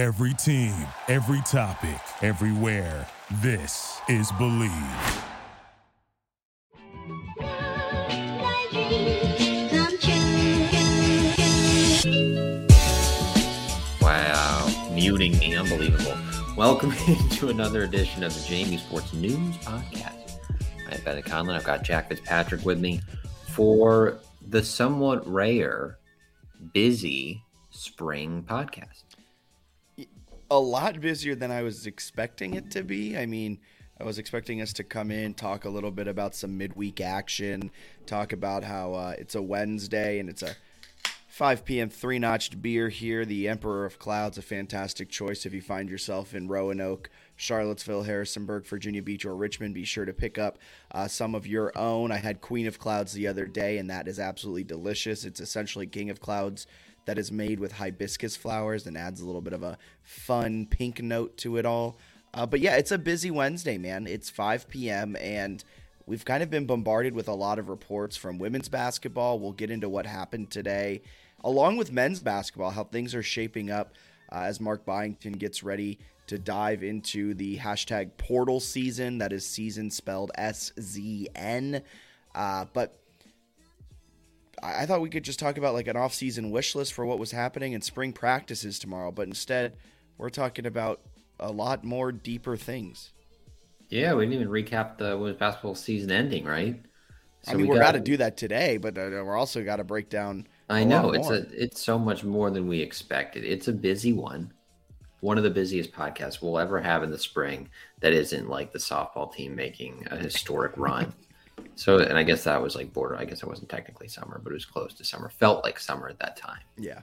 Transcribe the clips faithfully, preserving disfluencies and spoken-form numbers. Every team, every topic, everywhere. This is Believe. Wow, muting me, unbelievable. Welcome to another edition of the J M U Sports News Podcast. I'm Ben Conlon. I've got Jack Fitzpatrick with me for the somewhat rare, busy spring podcast. A lot busier than I was expecting it to be. I mean, I was expecting us to come in, talk a little bit about some midweek action, talk about how uh, it's a Wednesday and it's a five p.m. three-notched beer here. The Emperor of Cloud's a fantastic choice if you find yourself in Roanoke, Charlottesville, Harrisonburg, Virginia Beach, or Richmond. Be sure to pick up uh, some of your own. I had Queen of Clouds the other day, and that is absolutely delicious. It's essentially King of Clouds that is made with hibiscus flowers and adds a little bit of a fun pink note to it all. Uh, but yeah, it's a busy Wednesday, man. It's five p.m. and we've kind of been bombarded with a lot of reports from women's basketball. We'll get into what happened today, along with men's basketball, how things are shaping up uh, as Mark Byington gets ready to dive into the hashtag portal season. That is season spelled S Z N. Uh, but I thought we could just talk about like an off-season wish list for what was happening in spring practices tomorrow, but instead we're talking about a lot more deeper things. Yeah, we didn't even recap the women's basketball season ending, right? So I mean, we we're got to do that today, but we're also got to break down. I know it's more. a it's so much more than we expected. It's a busy one, one of the busiest podcasts we'll ever have in the spring. That isn't like the softball team making a historic run. So, and I guess that was like border. I guess it wasn't technically summer, but it was close to summer. Felt like summer at that time. Yeah.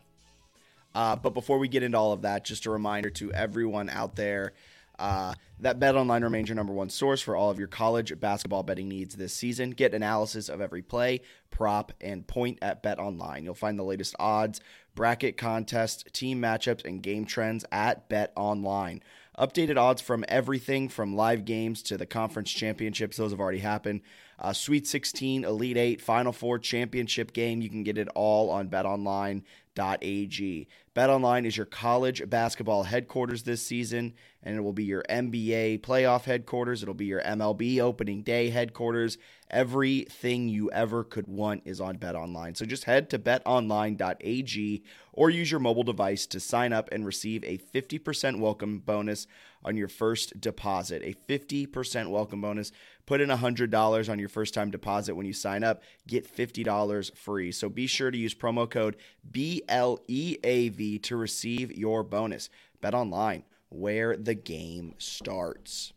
Uh, but before we get into all of that, just a reminder to everyone out there uh, that BetOnline remains your number one source for all of your college basketball betting needs this season. Get analysis of every play, prop, and point at BetOnline. You'll find the latest odds, bracket contests, team matchups, and game trends at BetOnline. Updated odds from everything from live games to the conference championships. Those have already happened. Uh, Sweet sixteen, Elite eight, Final Four championship game. You can get it all on bet online dot a g. BetOnline is your college basketball headquarters this season, and it will be your N B A playoff headquarters. It'll be your M L B opening day headquarters. Everything you ever could want is on BetOnline. So just head to bet online dot a g or use your mobile device to sign up and receive a fifty percent welcome bonus on your first deposit. A fifty percent welcome bonus. Put in one hundred dollars on your first-time deposit when you sign up. Get fifty dollars free. So be sure to use promo code B L E A V to receive your bonus. BetOnline, where the game starts.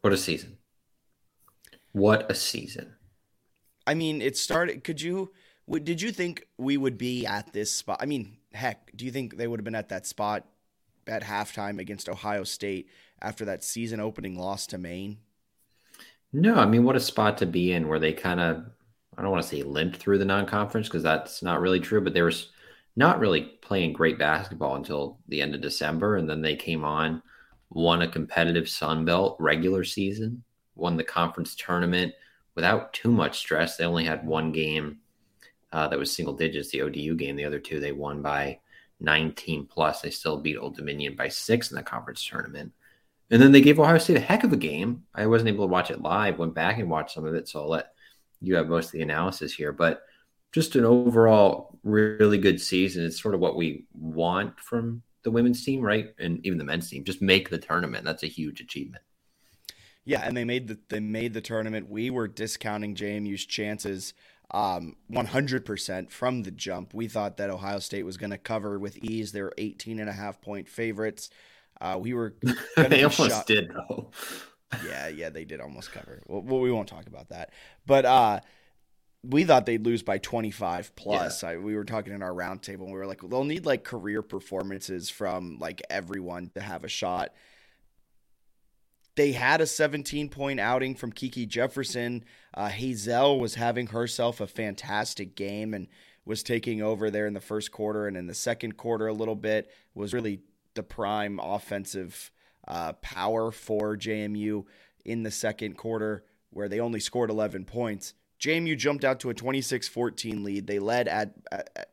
What a season. What a season. I mean, it started – could you – did you think we would be at this spot? I mean, heck, do you think they would have been at that spot – at halftime against Ohio State after that season opening loss to Maine? No, I mean, what a spot to be in where they kind of, I don't want to say limped through the non-conference because that's not really true, but they were not really playing great basketball until the end of December. And then they came on, won a competitive Sun Belt regular season, won the conference tournament without too much stress. They only had one game uh, that was single digits, the O D U game. The other two they won by nineteen plus. They still beat Old Dominion by six in the conference tournament. And then they gave Ohio State a heck of a game. I wasn't able to watch it live, went back and watched some of it. So I'll let you have most of the analysis here, but just an overall really good season. It's sort of what we want from the women's team, right? And even the men's team, just make the tournament. That's a huge achievement. Yeah. And they made the, they made the tournament. We were discounting J M U's chances Um, one hundred percent from the jump. We thought that Ohio State was going to cover with ease. They were eighteen and a half point favorites. Uh, we were. They almost shot. did though. yeah. Yeah. They did almost cover. Well, we won't talk about that, but, uh, we thought they'd lose by twenty-five plus. Yeah. I, we were talking in our round table and we were like, they'll need like career performances from like everyone to have a shot. They had a seventeen-point outing from Kiki Jefferson. Uh, Hazel was having herself a fantastic game and was taking over there in the first quarter and in the second quarter a little bit, was really the prime offensive uh, power for J M U in the second quarter where they only scored eleven points. J M U jumped out to a twenty-six fourteen lead. They led at, at, at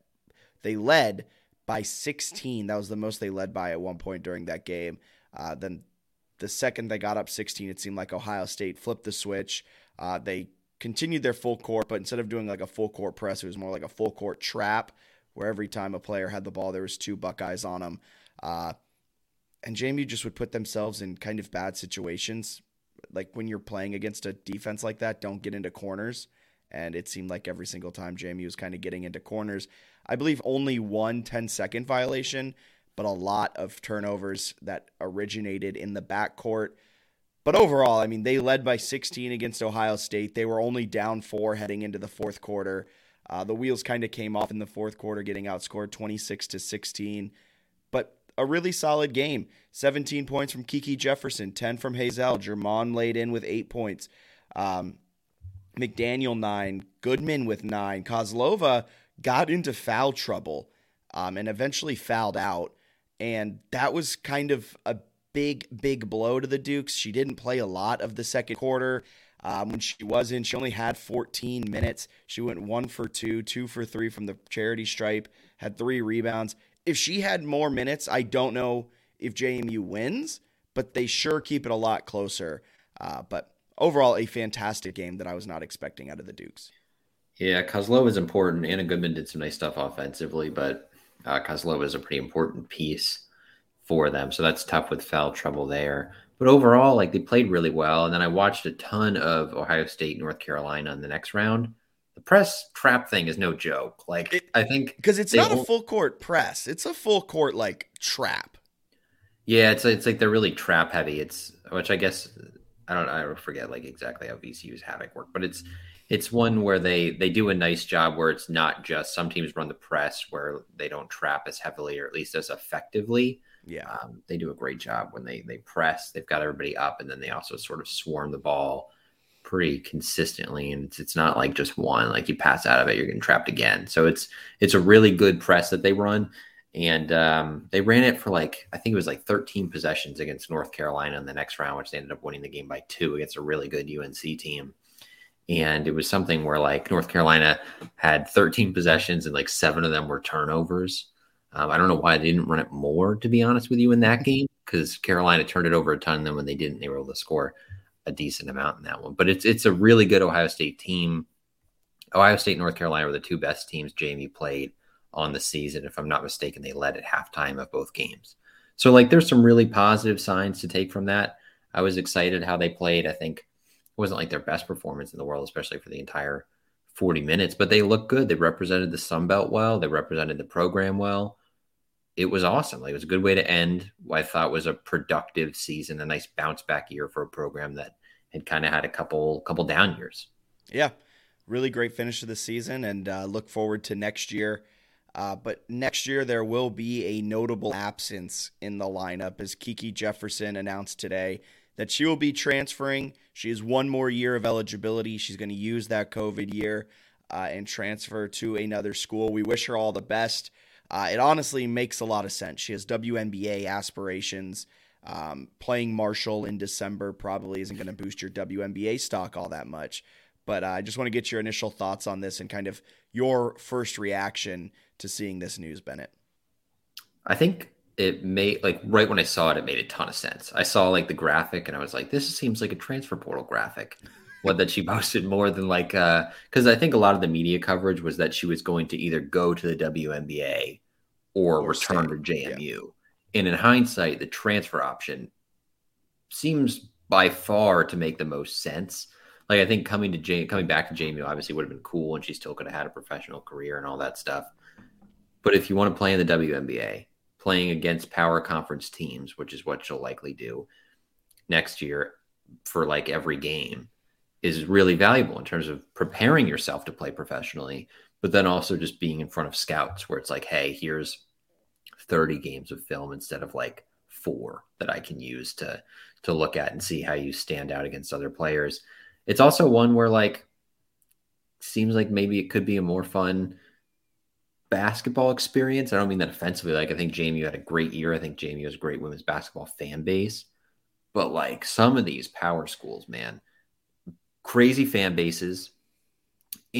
they led by sixteen. That was the most they led by at one point during that game. Uh, then the second they got up sixteen, it seemed like Ohio State flipped the switch. Uh, they continued their full court, but instead of doing like a full court press, it was more like a full court trap, where every time a player had the ball, there was two Buckeyes on them. Uh, and J M U just would put themselves in kind of bad situations. Like when you're playing against a defense like that, don't get into corners. And it seemed like every single time J M U was kind of getting into corners. I believe only one ten-second violation, but a lot of turnovers that originated in the backcourt. But overall, I mean, they led by sixteen against Ohio State. They were only down four heading into the fourth quarter. Uh, the wheels kind of came off in the fourth quarter, getting outscored twenty-six to sixteen. But a really solid game. seventeen points from Kiki Jefferson, ten from Hazel. Jermon laid in with eight points. Um, McDaniel, nine. Goodman with nine. Kozlova got into foul trouble um, and eventually fouled out. And that was kind of a big, big blow to the Dukes. She didn't play a lot of the second quarter. Um, when she was in, she only had fourteen minutes. She went one for two, two for three from the charity stripe, had three rebounds. If she had more minutes, I don't know if J M U wins, but they sure keep it a lot closer. Uh, but overall, a fantastic game that I was not expecting out of the Dukes. Yeah, Kozlova is important. Anna Goodman did some nice stuff offensively, but uh, Kozlova is a pretty important piece for them. So that's tough with foul trouble there. But overall, like, they played really well. And then I watched a ton of Ohio State, North Carolina in the next round. The press trap thing is no joke. Like, it, I think because it's not a full court press. It's a full court like trap. Yeah, it's it's like they're really trap heavy. It's which I guess I don't I forget like exactly how V C U's Havoc work, but it's it's one where they they do a nice job where it's not just some teams run the press where they don't trap as heavily or at least as effectively. Yeah, um, they do a great job when they they press. They've got everybody up, and then they also sort of swarm the ball pretty consistently. And it's, it's not like just one. Like, you pass out of it, you're getting trapped again. So it's it's a really good press that they run. And um, they ran it for like, I think it was like thirteen possessions against North Carolina in the next round, which they ended up winning the game by two against a really good U N C team. And it was something where like North Carolina had thirteen possessions and like seven of them were turnovers. Um, I don't know why they didn't run it more, to be honest with you, in that game, because Carolina turned it over a ton. And then when they didn't, they were able to score a decent amount in that one. But it's it's a really good Ohio State team. Ohio State and North Carolina were the two best teams J M U played on the season. If I'm not mistaken, they led at halftime of both games. So, like, there's some really positive signs to take from that. I was excited how they played. I think it wasn't like their best performance in the world, especially for the entire forty minutes, but they looked good. They represented the Sun Belt well. They represented the program well. It was awesome. Like, it was a good way to end what I thought was a productive season, a nice bounce back year for a program that had kind of had a couple couple down years. Yeah, really great finish to the season, and uh, look forward to next year. Uh, but next year there will be a notable absence in the lineup, as Kiki Jefferson announced today that she will be transferring. She has one more year of eligibility. She's going to use that COVID year uh, and transfer to another school. We wish her all the best. Uh, it honestly makes a lot of sense. She has W N B A aspirations. Um, playing Marshall in December probably isn't going to boost your W N B A stock all that much. But uh, I just want to get your initial thoughts on this and kind of your first reaction to seeing this news, Bennett. I think it made, like, right when I saw it, it made a ton of sense. I saw, like, the graphic, and I was like, this seems like a transfer portal graphic. What, that she posted more than like, uh, because I think a lot of the media coverage was that she was going to either go to the W N B A or, or return to J M U. Yeah. And in hindsight, the transfer option seems by far to make the most sense. Like, I think coming to J- coming back to J M U obviously would have been cool, and she still could have had a professional career and all that stuff. But if you want to play in the W N B A, playing against power conference teams, which is what she'll likely do next year for like every game, is really valuable in terms of preparing yourself to play professionally, but then also just being in front of scouts where it's like, hey, here's thirty games of film instead of like four that I can use to, to look at and see how you stand out against other players. It's also one where, like, seems like maybe it could be a more fun basketball experience. I don't mean that offensively. Like, I think J M U had a great year. I think J M U has a great women's basketball fan base, but like some of these power schools, man, crazy fan bases,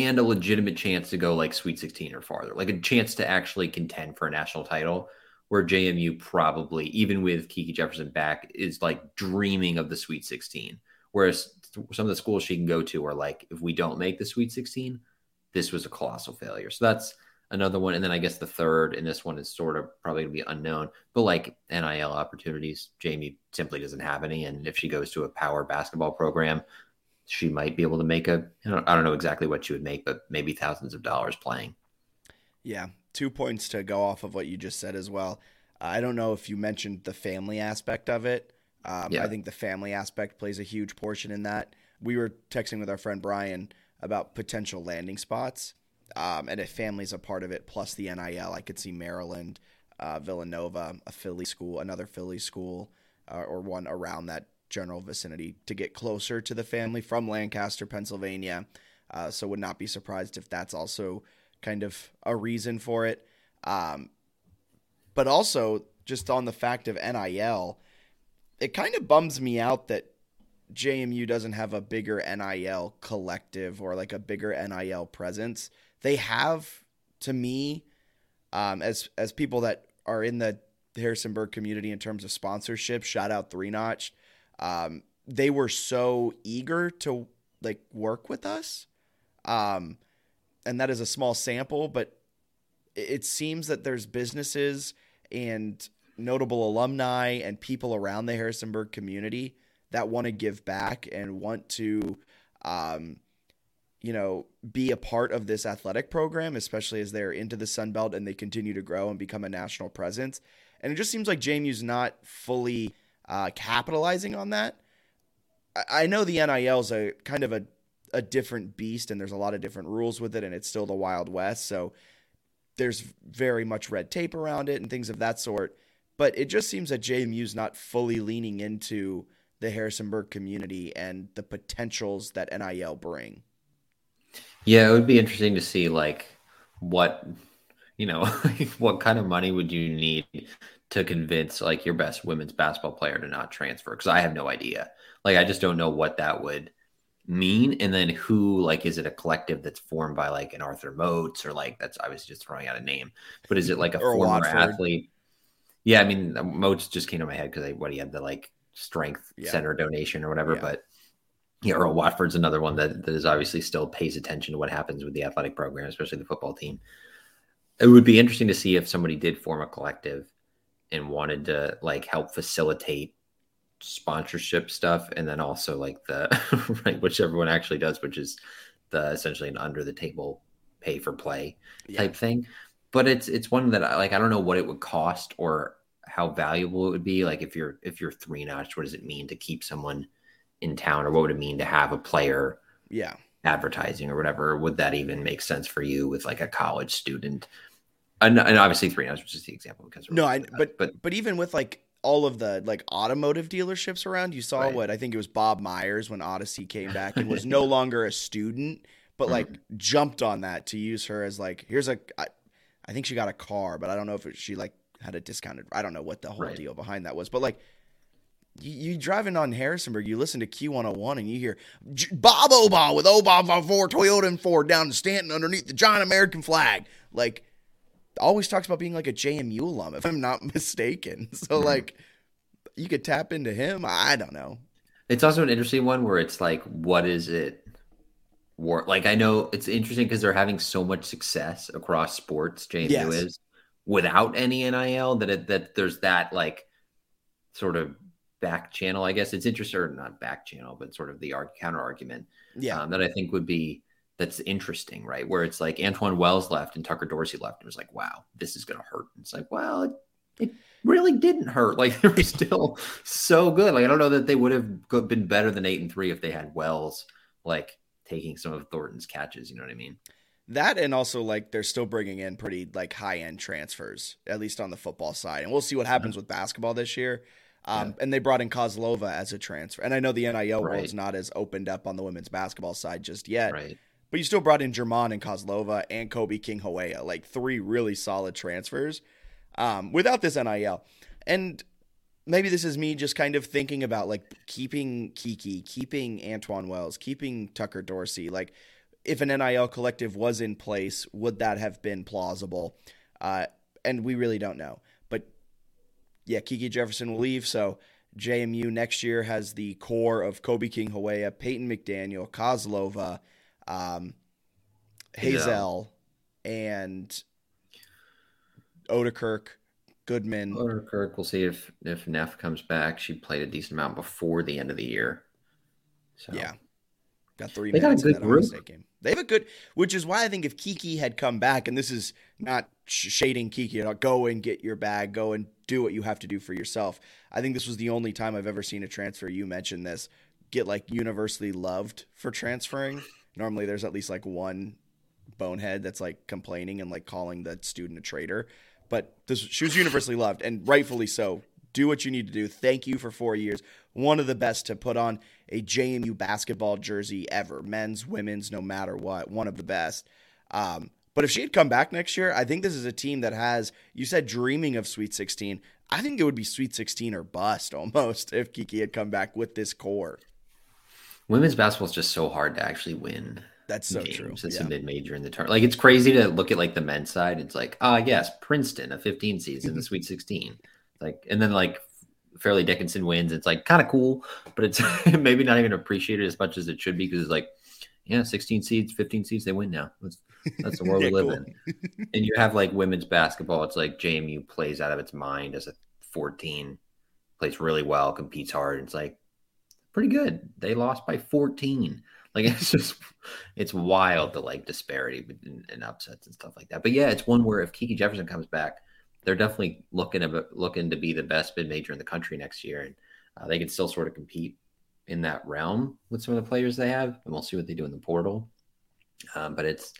and a legitimate chance to go like Sweet sixteen or farther, like a chance to actually contend for a national title, where J M U probably, even with Kiki Jefferson back, is like dreaming of the Sweet sixteen. Whereas th- some of the schools she can go to are like, if we don't make the Sweet sixteen, this was a colossal failure. So that's another one. And then I guess the third, and this one is sort of probably going to be unknown, but like N I L opportunities, Jamie simply doesn't have any. And if she goes to a power basketball program, she might be able to make a, I don't, I don't know exactly what she would make, but maybe thousands of dollars playing. Yeah. Two points to go off of what you just said as well. I don't know if you mentioned the family aspect of it. Um, yeah. I think the family aspect plays a huge portion in that. We were texting with our friend Brian about potential landing spots. Um, and if family's a part of it, plus the N I L, I could see Maryland, uh, Villanova, a Philly school, another Philly school, uh, or one around that general vicinity to get closer to the family from Lancaster, Pennsylvania. Uh, so would not be surprised if that's also kind of a reason for it. Um, but also just on the fact of N I L, it kind of bums me out that J M U doesn't have a bigger N I L collective or like a bigger N I L presence. They have, to me, um, as as people that are in the Harrisonburg community in terms of sponsorship, shout out Three Notch. Um, they were so eager to like work with us. Um, and that is a small sample, but it seems that there's businesses and notable alumni and people around the Harrisonburg community that want to give back and want to, um, you know, be a part of this athletic program, especially as they're into the Sun Belt and they continue to grow and become a national presence. And it just seems like J M U's not fully uh, capitalizing on that. I, I know the N I L is a kind of a, a different beast and there's a lot of different rules with it and it's still the Wild West. So there's very much red tape around it and things of that sort. But it just seems that J M U's not fully leaning into the Harrisonburg community and the potentials that N I L bring. Yeah, it would be interesting to see like what, you know, what kind of money would you need to convince like your best women's basketball player to not transfer? Because I have no idea. Like, I just don't know what that would mean. And then who, like, is it a collective that's formed by like an Arthur Motes or like, that's, I was just throwing out a name, but is it like a former Watford athlete? Yeah, I mean, Motes just came to my head because what he had the like strength yeah. center donation or whatever, yeah. but yeah, Earl Watford's another one that, that is obviously still pays attention to what happens with the athletic program, especially the football team. It would be interesting to see if somebody did form a collective and wanted to like help facilitate sponsorship stuff. And then also like the, right, which everyone actually does, which is the essentially an under the table pay for play yeah. type thing. But it's, it's one that I like, I don't know what it would cost or how valuable it would be. Like if you're, if you're Three Notch, what does it mean to keep someone in town, or what would it mean to have a player yeah. advertising or whatever? Would that even make sense for you with like a college student? And, and obviously Three Notch was just the example because no, I, but, but, but even with like all of the like automotive dealerships around, you saw right. what, I think it was Bob Myers when Odyssey came back and was no longer a student, but like mm-hmm. jumped on that to use her as like, here's a, I, I think she got a car, but I don't know if it, she like, had a discounted, I don't know what the whole right. deal behind that was, but like you, you driving on Harrisonburg, you listen to Q one oh one and you hear Bob Obaugh with Obaugh four Toyota and Ford down in Stanton underneath the giant American flag. Like always talks about being like a J M U alum, if I'm not mistaken. So mm-hmm. like you could tap into him. I don't know. It's also an interesting one where it's like, what is it? War- like, I know it's interesting because they're having so much success across sports. J M U yes. is. Without any N I L, that it, that there's that like sort of back channel, I guess it's interesting, or not back channel, but sort of the arg- counter argument yeah. um, that I think would be, that's interesting, right? Where it's like Antoine Wells left and Tucker Dorsey left. It was like, wow, this is going to hurt. And it's like, well, it, it really didn't hurt. Like they were still so good. Like, I don't know that they would have been better than eight and three if they had Wells, like taking some of Thornton's catches, you know what I mean? That and also, like, they're still bringing in pretty, like, high-end transfers, at least on the football side. And we'll see what happens with basketball this year. Um, yeah. And they brought in Kozlova as a transfer. And I know the N I L right. world's not as opened up on the women's basketball side just yet. Right. But you still brought in Jermon and Kozlova and Kobe King-Hawea, like, three really solid transfers um, without this N I L. And maybe this is me just kind of thinking about, like, keeping Kiki, keeping Antoine Wells, keeping Tucker Dorsey, like – if an N I L collective was in place, would that have been plausible? Uh, and we really don't know. But yeah, Kiki Jefferson will leave, so J M U next year has the core of Kobe King-Hawea, Peyton McDaniel, Kozlova, um, Hazel, yeah. and Odekirk, Goodman. Odekirk, we'll see if, if Neff comes back. She played a decent amount before the end of the year. So. Yeah. Got three they minutes got a good in that Ohio State game. They have a good, which is why I think if Kiki had come back, and this is not shading Kiki at all, go and get your bag, go and do what you have to do for yourself. I think this was the only time I've ever seen a transfer. You mentioned this, get like universally loved for transferring. Normally there's at least like one bonehead that's like complaining and like calling the student a traitor, but this, she was universally loved and rightfully so. Do what you need to do. Thank you for four years. One of the best to put on a J M U basketball jersey ever. Men's, women's, no matter what. One of the best. Um, but if she had come back next year, I think this is a team that has, you said dreaming of Sweet sixteen. I think it would be Sweet sixteen or bust almost if Kiki had come back with this core. Women's basketball is just so hard to actually win. That's so games. True. It's yeah. a mid-major in the tournament. Like, it's crazy to look at like the men's side. It's like, ah, uh, yes, Princeton, a fifteen seed in the Sweet sixteen. Like, and then like Fairleigh Dickinson wins. It's like kind of cool, but it's maybe not even appreciated as much as it should be because it's like, yeah, sixteen seeds, fifteen seeds, they win now. That's, that's the world yeah, we live cool. in. And you have like women's basketball. It's like J M U plays out of its mind as a fourteen, plays really well, competes hard. It's like pretty good. They lost by fourteen. Like it's just, it's wild the like disparity and upsets and stuff like that. But yeah, it's one where if Kiki Jefferson comes back, they're definitely looking to, looking to be the best mid-major in the country next year, and uh, they can still sort of compete in that realm with some of the players they have, and we'll see what they do in the portal. Um, but it's,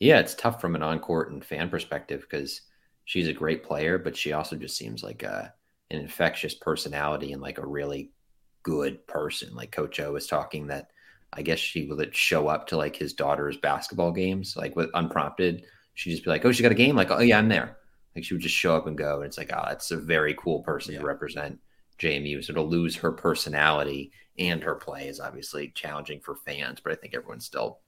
yeah, it's tough from an on-court and fan perspective because she's a great player, but she also just seems like a, an infectious personality and like a really good person. Like Coach O was talking that I guess she would show up to like his daughter's basketball games, like with unprompted. She'd just be like, oh, she got a game? Like, oh, yeah, I'm there. Like she would just show up and go, and it's like, oh, that's a very cool person yeah. to represent J M U. So to lose her personality and her play is obviously challenging for fans, but I think everyone's still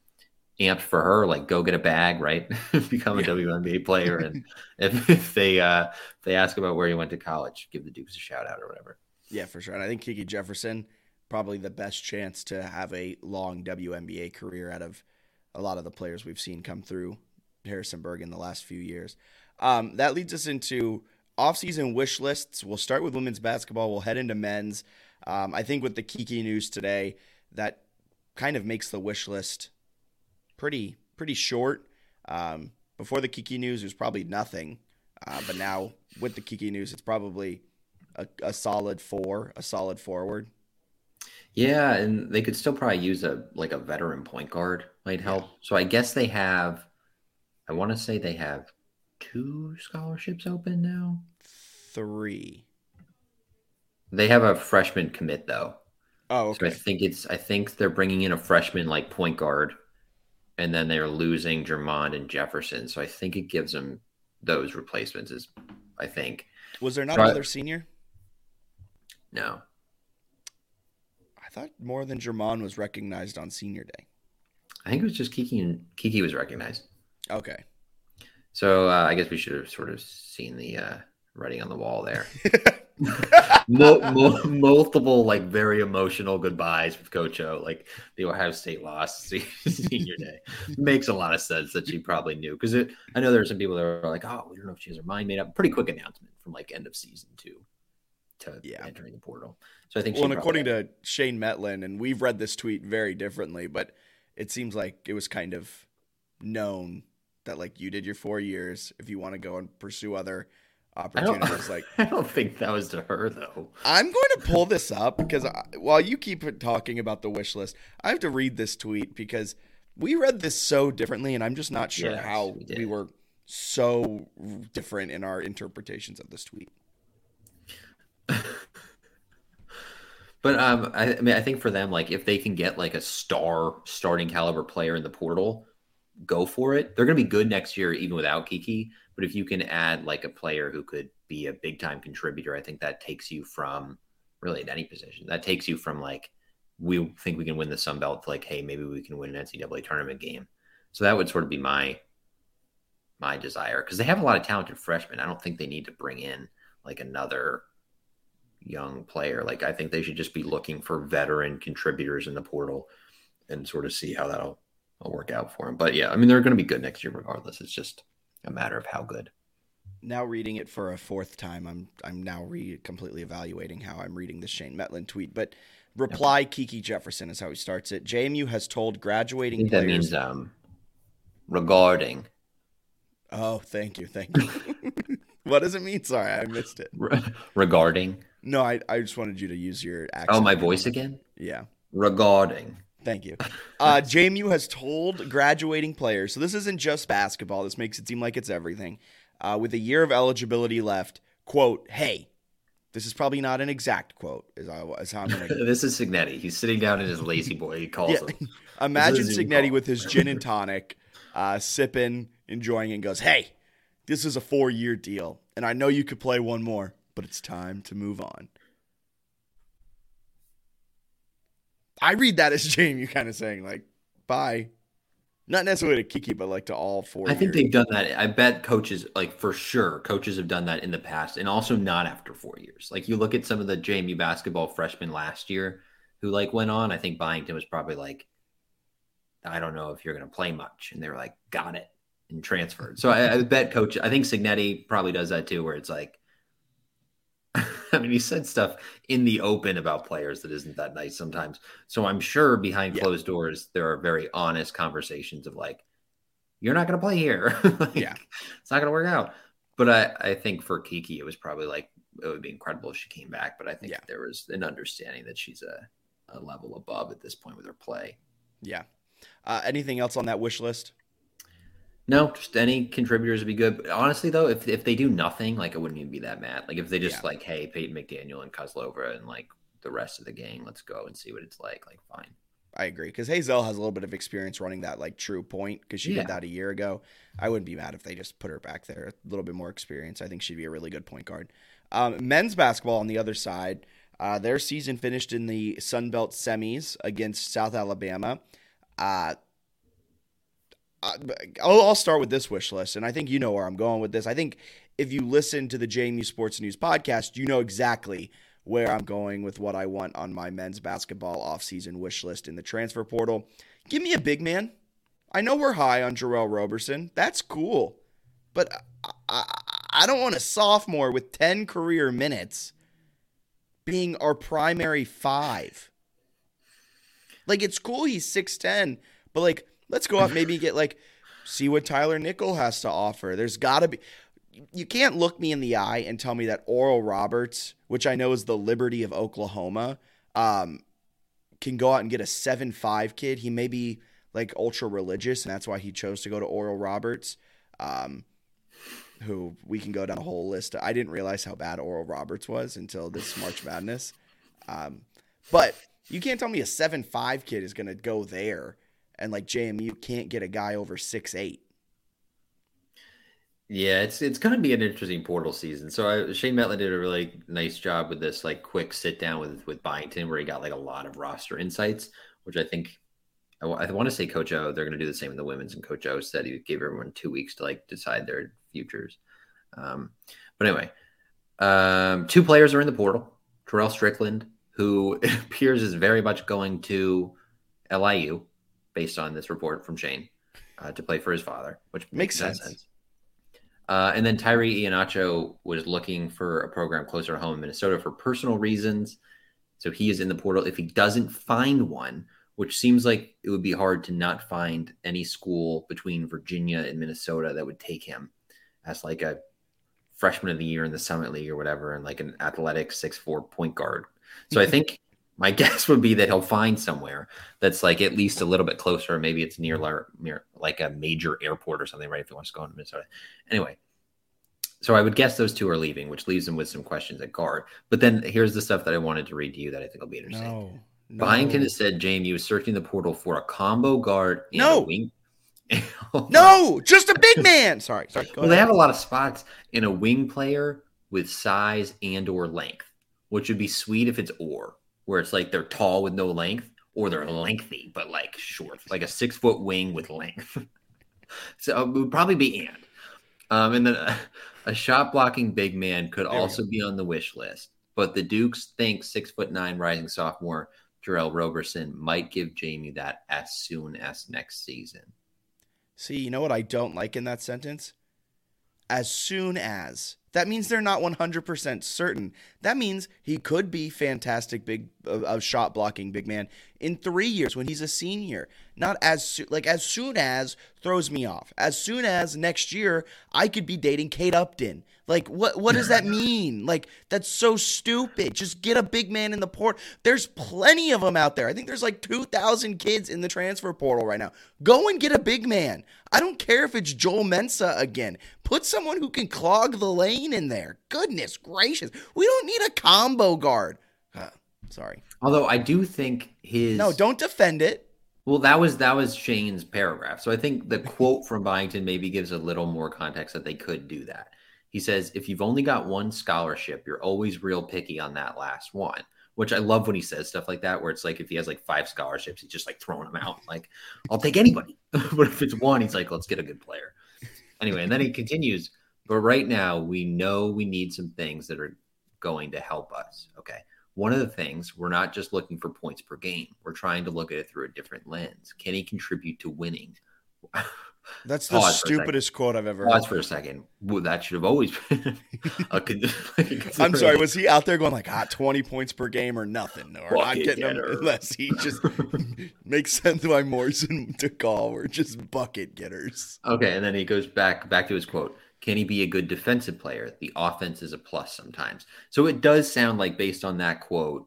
amped for her. Like, go get a bag, right? Become a yeah. W N B A player, and if, if they uh, if they ask about where you went to college, give the Dukes a shout out or whatever. Yeah, for sure. And I think Kiki Jefferson probably the best chance to have a long W N B A career out of a lot of the players we've seen come through Harrisonburg in the last few years. Um, that leads us into off-season wish lists. We'll start with women's basketball. We'll head into men's. Um, I think with the Kiki news today, that kind of makes the wish list pretty pretty short. Um, before the Kiki news, it was probably nothing. Uh, but now with the Kiki news, it's probably a, a solid four, a solid forward. Yeah, and they could still probably use a like a veteran point guard might help. Yeah. So I guess they have – I want to say they have – two scholarships open now? Three. They have a freshman commit though. Oh, okay. So I think it's I think they're bringing in a freshman like point guard, and then they're losing Jermon and Jefferson. So I think it gives them those replacements. Is I think was there not Pro- another senior? No. I thought more than Jermon was recognized on senior day. I think it was just Kiki and Kiki was recognized. Okay. So uh, I guess we should have sort of seen the uh, writing on the wall there. mo- mo- multiple like very emotional goodbyes with Coach O, like the Ohio State loss senior day. Makes a lot of sense that she probably knew because I know there were some people that were like, "Oh, we don't know if she has her mind made up." Pretty quick announcement from like end of season two to yeah. entering the portal. So I think. Well, she and according had... to Shane Mettlin, and we've read this tweet very differently, but it seems like it was kind of known that like you did your four years. If you want to go and pursue other opportunities, I don't, like I don't think that was to her though. I'm going to pull this up because I, while you keep talking about the wish list, I have to read this tweet because we read this so differently, and I'm just not sure yes, how we, we were so different in our interpretations of this tweet. But um, I, I mean, I think for them, like if they can get like a star starting caliber player in the portal, go for it. They're going to be good next year, even without Kiki. But if you can add like a player who could be a big time contributor, I think that takes you from really at any position. That takes you from like, we think we can win the Sun Belt to like, hey, maybe we can win an N C double A tournament game. So that would sort of be my my desire, because they have a lot of talented freshmen. I don't think they need to bring in like another young player. Like, I think they should just be looking for veteran contributors in the portal and sort of see how that'll, that'll work out for them. But yeah, I mean, they're going to be good next year regardless. It's just a matter of how good. Now reading it for a fourth time, I'm I'm now re- completely evaluating how I'm reading the Shane Mettlin tweet. But reply, okay. Kiki Jefferson is how he starts it. J M U has told graduating I think players. That means um, regarding. Oh, thank you, thank you. What does it mean? Sorry, I missed it. Re- regarding. No, I I just wanted you to use your accent. Oh, my voice again? Yeah. Regarding. Thank you. Uh, J M U has told graduating players, so this isn't just basketball. This makes it seem like it's everything. Uh, with a year of eligibility left, quote, hey, this is probably not an exact quote. Is I, is how I'm gonna... This is Cignetti. He's sitting down in his lazy boy. He calls yeah. him. Imagine Cignetti with his gin and tonic, uh, sipping, enjoying, and goes, hey, this is a four-year deal, and I know you could play one more, but it's time to move on. I read that as James, you kind of saying, like, bye. Not necessarily to Kiki, but like to all four. I think years. They've done that. I bet coaches, like for sure, coaches have done that in the past, and also not after four years. Like you look at some of the J M U basketball freshmen last year who like went on. I think Byington was probably like, I don't know if you're going to play much. And they were like, got it, and transferred. So I, I bet coach, I think Cignetti probably does that too, where it's like, I mean, he said stuff in the open about players that isn't that nice sometimes. So I'm sure behind yeah. closed doors, there are very honest conversations of like, you're not going to play here. Like, yeah. It's not going to work out. But I, I think for Kiki, it was probably like, it would be incredible if she came back. But I think yeah. there was an understanding that she's a, a level above at this point with her play. Yeah. Uh, anything else on that wish list? No, just any contributors would be good. But honestly, though, if if they do nothing, like I wouldn't even be that mad. Like if they just yeah. like, hey, Peyton McDaniel and Kozlova and like the rest of the gang, let's go and see what it's like. Like, fine. I agree, because Hazel has a little bit of experience running that like true point, because she yeah. did that a year ago. I wouldn't be mad if they just put her back there. A little bit more experience. I think she'd be a really good point guard. Um, men's basketball on the other side, uh, their season finished in the Sun Belt semis against South Alabama. Uh I'll start with this wish list, and I think you know where I'm going with this. I think if you listen to the J M U Sports News podcast, you know exactly where I'm going with what I want on my men's basketball offseason wish list in the transfer portal. Give me a big man. I know we're high on Jarrell Roberson. That's cool. But I, I, I don't want a sophomore with ten career minutes being our primary five. Like, it's cool he's six ten, but, like, let's go up, maybe get like, see what Tyler Nickel has to offer. There's got to be, you can't look me in the eye and tell me that Oral Roberts, which I know is the Liberty of Oklahoma, um, can go out and get a seven five kid. He may be like ultra religious, and that's why he chose to go to Oral Roberts, um, who we can go down a whole list. I didn't realize how bad Oral Roberts was until this March Madness. Um, but you can't tell me a seven five kid is going to go there. And like J M U can't get a guy over six eight. Yeah, it's it's going to be an interesting portal season. So I, Shane Mettlin did a really nice job with this like quick sit down with with Byington, where he got like a lot of roster insights, which I think I, I want to say Coach O, they're going to do the same in the women's. And Coach O said he gave everyone two weeks to like decide their futures. Um, but anyway, um, two players are in the portal. Terrell Strickland, who it appears is very much going to L I U. Based on this report from Shane, uh, to play for his father, which makes, makes sense. sense. Uh, and then Tyree Iheanacho was looking for a program closer to home in Minnesota for personal reasons. So he is in the portal. If he doesn't find one, which seems like it would be hard to not find any school between Virginia and Minnesota that would take him as like a freshman of the year in the Summit League or whatever, and like an athletic six four point guard. So I think my guess would be that he'll find somewhere that's like at least a little bit closer. Maybe it's near like a major airport or something, right? If he wants to go into Minnesota. Anyway, so I would guess those two are leaving, which leaves them with some questions at guard. But then here's the stuff that I wanted to read to you that I think will be interesting. No, no. Byington has said J M U is searching the portal for a combo guard and no. a wing. no, just a big man. Sorry. sorry. Well, ahead. They have a lot of spots in a wing player with size and or length, which would be sweet if it's or. Where it's like they're tall with no length, or they're lengthy, but like short, like a six foot wing with length. So it would probably be and. Um, and then a, a shot blocking big man could there also be on the wish list. But the Dukes think six foot nine rising sophomore Jarrell Roberson might give J M U that as soon as next season. See, you know what I don't like in that sentence? As soon as. That means they're not one hundred percent certain. That means he could be fantastic big of uh, shot blocking big man in three years when he's a senior. Not as soon, like as soon as throws me off. As soon as next year, I could be dating Kate Upton. Like what? What does that mean? Like that's so stupid. Just get a big man in the port. There's plenty of them out there. I think there's like two thousand kids in the transfer portal right now. Go and get a big man. I don't care if it's Joel Mensah again. Put someone who can clog the lane in there. Goodness gracious. We don't need a combo guard. Huh, sorry. Although I do think his... No, don't defend it. Well, that was that was Shane's paragraph. So I think the quote from Byington maybe gives a little more context that they could do that. He says, if you've only got one scholarship, you're always real picky on that last one, which I love when he says stuff like that, where it's like if he has like five scholarships, he's just like throwing them out. Like, I'll take anybody. But if it's one, he's like, let's get a good player. Anyway, and then he continues, but right now we know we need some things that are going to help us. Okay. One of the things, we're not just looking for points per game. We're trying to look at it through a different lens. Can he contribute to winning? That's the Pause stupidest quote I've ever heard. Pause for a second. Well, that should have always been. A con- I'm sorry. Was he out there going like, ah, twenty points per game or nothing? Or not getting them unless he just makes sense why Morrison to call. We're just bucket getters. Okay. And then he goes back, back to his quote. Can he be a good defensive player? The offense is a plus sometimes. So it does sound like based on that quote,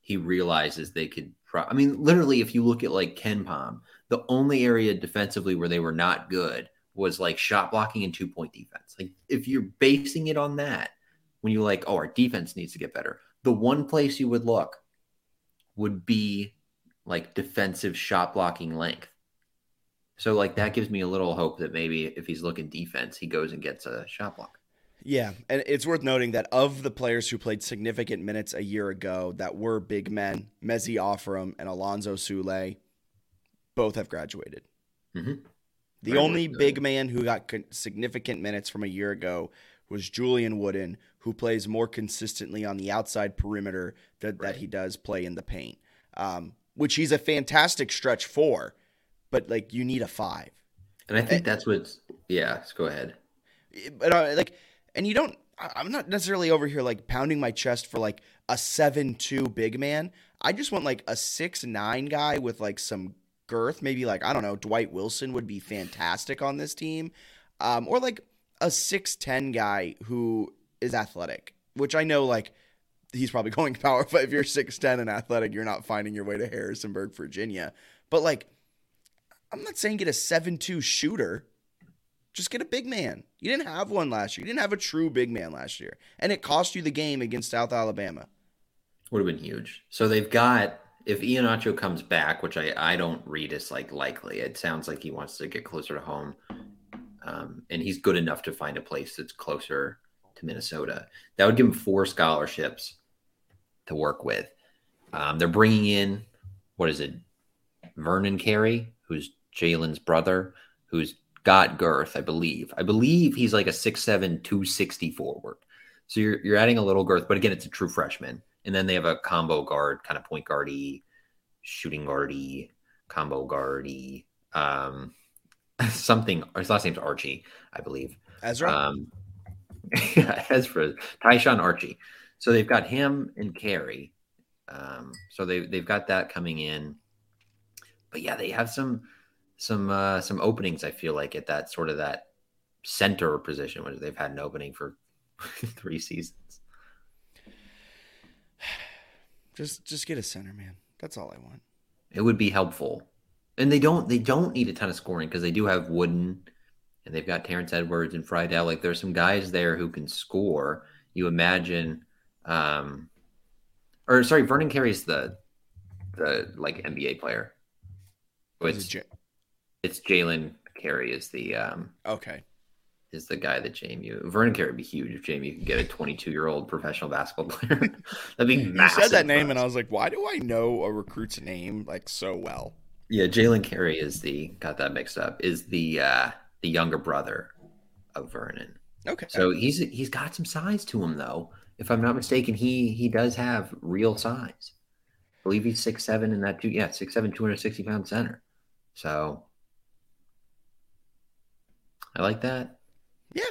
he realizes they could. Pro- I mean, literally, if you look at like Ken Pom, the only area defensively where they were not good was like shot blocking and two point defense. Like if you're basing it on that, when you're like, oh, our defense needs to get better. The one place you would look would be like defensive shot blocking length. So like that gives me a little hope that maybe if he's looking defense, he goes and gets a shot block. Yeah, and it's worth noting that of the players who played significant minutes a year ago that were big men, Mezi Oferim and Alonzo Sule, both have graduated. Mm-hmm. The Very only good. big man who got con- significant minutes from a year ago was Julian Wooden, who plays more consistently on the outside perimeter that, right. that he does play in the paint, um, which he's a fantastic stretch for, but like you need a five. And I think and, that's what's – yeah, let's go ahead. But uh, like, and you don't – I'm not necessarily over here like pounding my chest for like a seven two big man. I just want like a six nine guy with like some – girth, maybe like, I don't know, Dwight Wilson would be fantastic on this team. Um, or like a six ten guy who is athletic, which I know like he's probably going power, but if you're six ten and athletic, you're not finding your way to Harrisonburg, Virginia. But like, I'm not saying get a seven two shooter. Just get a big man. You didn't have one last year. You didn't have a true big man last year. And it cost you the game against South Alabama. Would have been huge. So they've got... If Iheanacho comes back, which I, I don't read as like likely, it sounds like he wants to get closer to home, um, and he's good enough to find a place that's closer to Minnesota. That would give him four scholarships to work with. Um, they're bringing in, what is it, Vernon Carey, who's Jalen's brother, who's got girth, I believe. I believe he's like a six seven, two sixty forward. So you're you're adding a little girth, but again, it's a true freshman. And then they have a combo guard, kind of point guardy, shooting guardy, combo guardy, um, something. His last name's Archie, I believe. Ezra? Um, yeah, Ezra. Tyshawn Archie. So they've got him and Carey. Um, so they, they've got that coming in. But, yeah, they have some some uh, some openings, I feel like, at that sort of that center position, which they've had an opening for three seasons. Just just get a center, man. That's all I want. It would be helpful. And they don't they don't need a ton of scoring because they do have Wooden and they've got Terrence Edwards and Friedel. Like there's some guys there who can score. You imagine um, or sorry, Vernon Carey's the the like N B A player. So it's J- it's Jalen Carey is the um, Okay. Is the guy that J M U... Vernon Carey would be huge if J M U could get a twenty-two-year-old professional basketball player. That'd be massive. You said that name, and I was like, why do I know a recruit's name like so well? Yeah, Jalen Carey is the got that mixed up is the uh, the younger brother of Vernon. Okay, so he's he's got some size to him though. If I'm not mistaken, he he does have real size. I believe he's six seven in that two yeah six seven two hundred sixty pound center. So I like that. Yeah,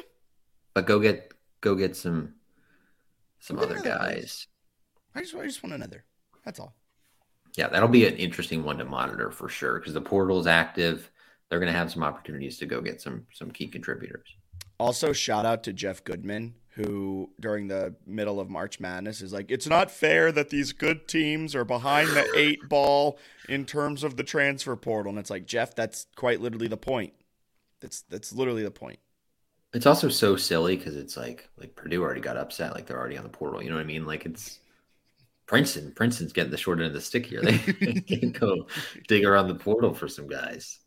but go get go get some some other guys. I just I just want another. That's all. Yeah, that'll be an interesting one to monitor for sure because the portal is active. They're going to have some opportunities to go get some some key contributors. Also, shout out to Jeff Goodman, who during the middle of March Madness is like, it's not fair that these good teams are behind the eight ball in terms of the transfer portal. And it's like, Jeff, that's quite literally the point. That's that's literally the point. It's also so silly because it's like like Purdue already got upset. Like they're already on the portal. You know what I mean? Like it's Princeton. Princeton's getting the short end of the stick here. They can go dig around the portal for some guys.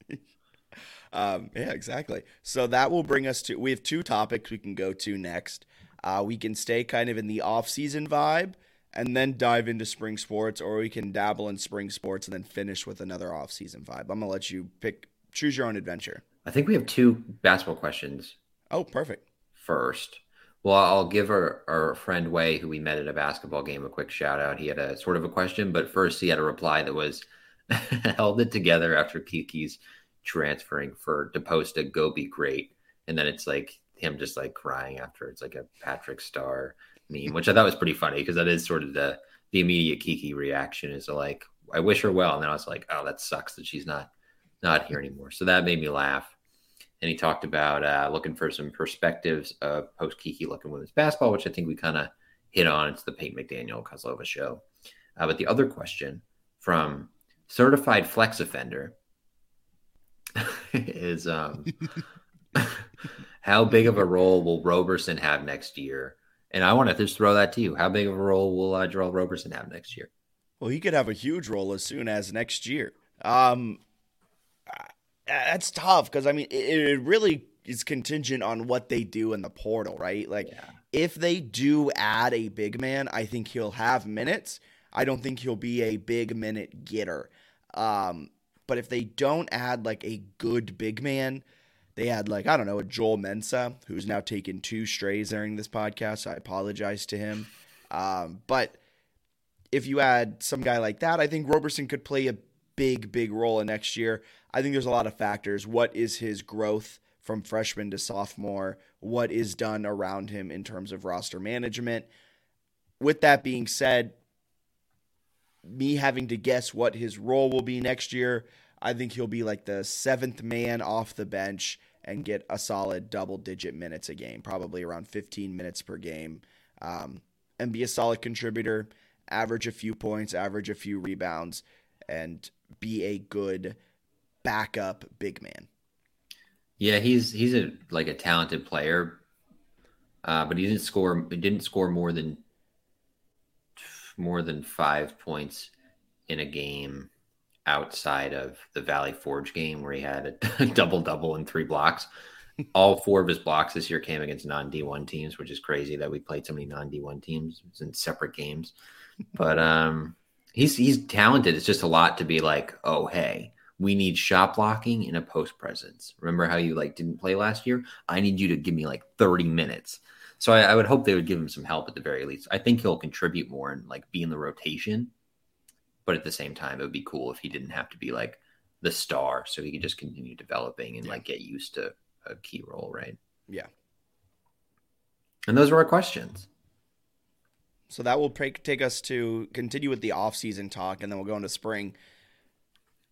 Um, yeah, exactly. So that will bring us to, we have two topics we can go to next. Uh, we can stay kind of in the off-season vibe and then dive into spring sports, or we can dabble in spring sports and then finish with another off-season vibe. I'm going to let you pick, choose your own adventure. I think we have two basketball questions. Oh, perfect. First. Well, I'll give our, our friend Way, who we met at a basketball game, a quick shout out. He had a sort of a question, but first he had a reply that was held it together after Kiki's transferring for DePosta, go be great. And then it's like him just like crying after it's like a Patrick Star meme, which I thought was pretty funny because that is sort of the, the immediate Kiki reaction is like, I wish her well. And then I was like, oh, that sucks that she's not, not here anymore. So that made me laugh. And he talked about uh, looking for some perspectives of post-Kiki looking women's basketball, which I think we kind of hit on. It's the Peyton McDaniel Kozlova show. Uh, but the other question from Certified Flex Offender is um, how big of a role will Roberson have next year? And I want to just throw that to you. How big of a role will uh, Jarrell Roberson have next year? Well, he could have a huge role as soon as next year. Um I- That's tough because, I mean, it, it really is contingent on what they do in the portal, right? Like, yeah. If they do add a big man, I think he'll have minutes. I don't think he'll be a big minute getter. Um, but if they don't add, like, a good big man, they add, like, I don't know, a Joel Mensah, who's now taken two strays during this podcast. So I apologize to him. Um, but if you add some guy like that, I think Roberson could play a big, big role in next year. I think there's a lot of factors. What is his growth from freshman to sophomore? What is done around him in terms of roster management? With that being said, me having to guess what his role will be next year, I think he'll be like the seventh man off the bench and get a solid double-digit minutes a game, probably around fifteen minutes per game, um, and be a solid contributor, average a few points, average a few rebounds, and be a good backup big man. Yeah, he's he's a like a talented player, uh, but he didn't score. He didn't score more than more than five points in a game outside of the Valley Forge game where he had a double double and three blocks. All four of his blocks this year came against non D one teams, which is crazy that we played so many non D one teams. It's in separate games, but um, he's he's talented. It's just a lot to be like, oh hey. We need shot blocking and a post presence. Remember how you like didn't play last year? I need you to give me like thirty minutes. So I, I would hope they would give him some help at the very least. I think he'll contribute more and like be in the rotation. But at the same time, it would be cool if he didn't have to be like the star. So he could just continue developing and yeah. like get used to a key role, right? Yeah. And those were our questions. So that will take us to continue with the offseason talk and then we'll go into spring.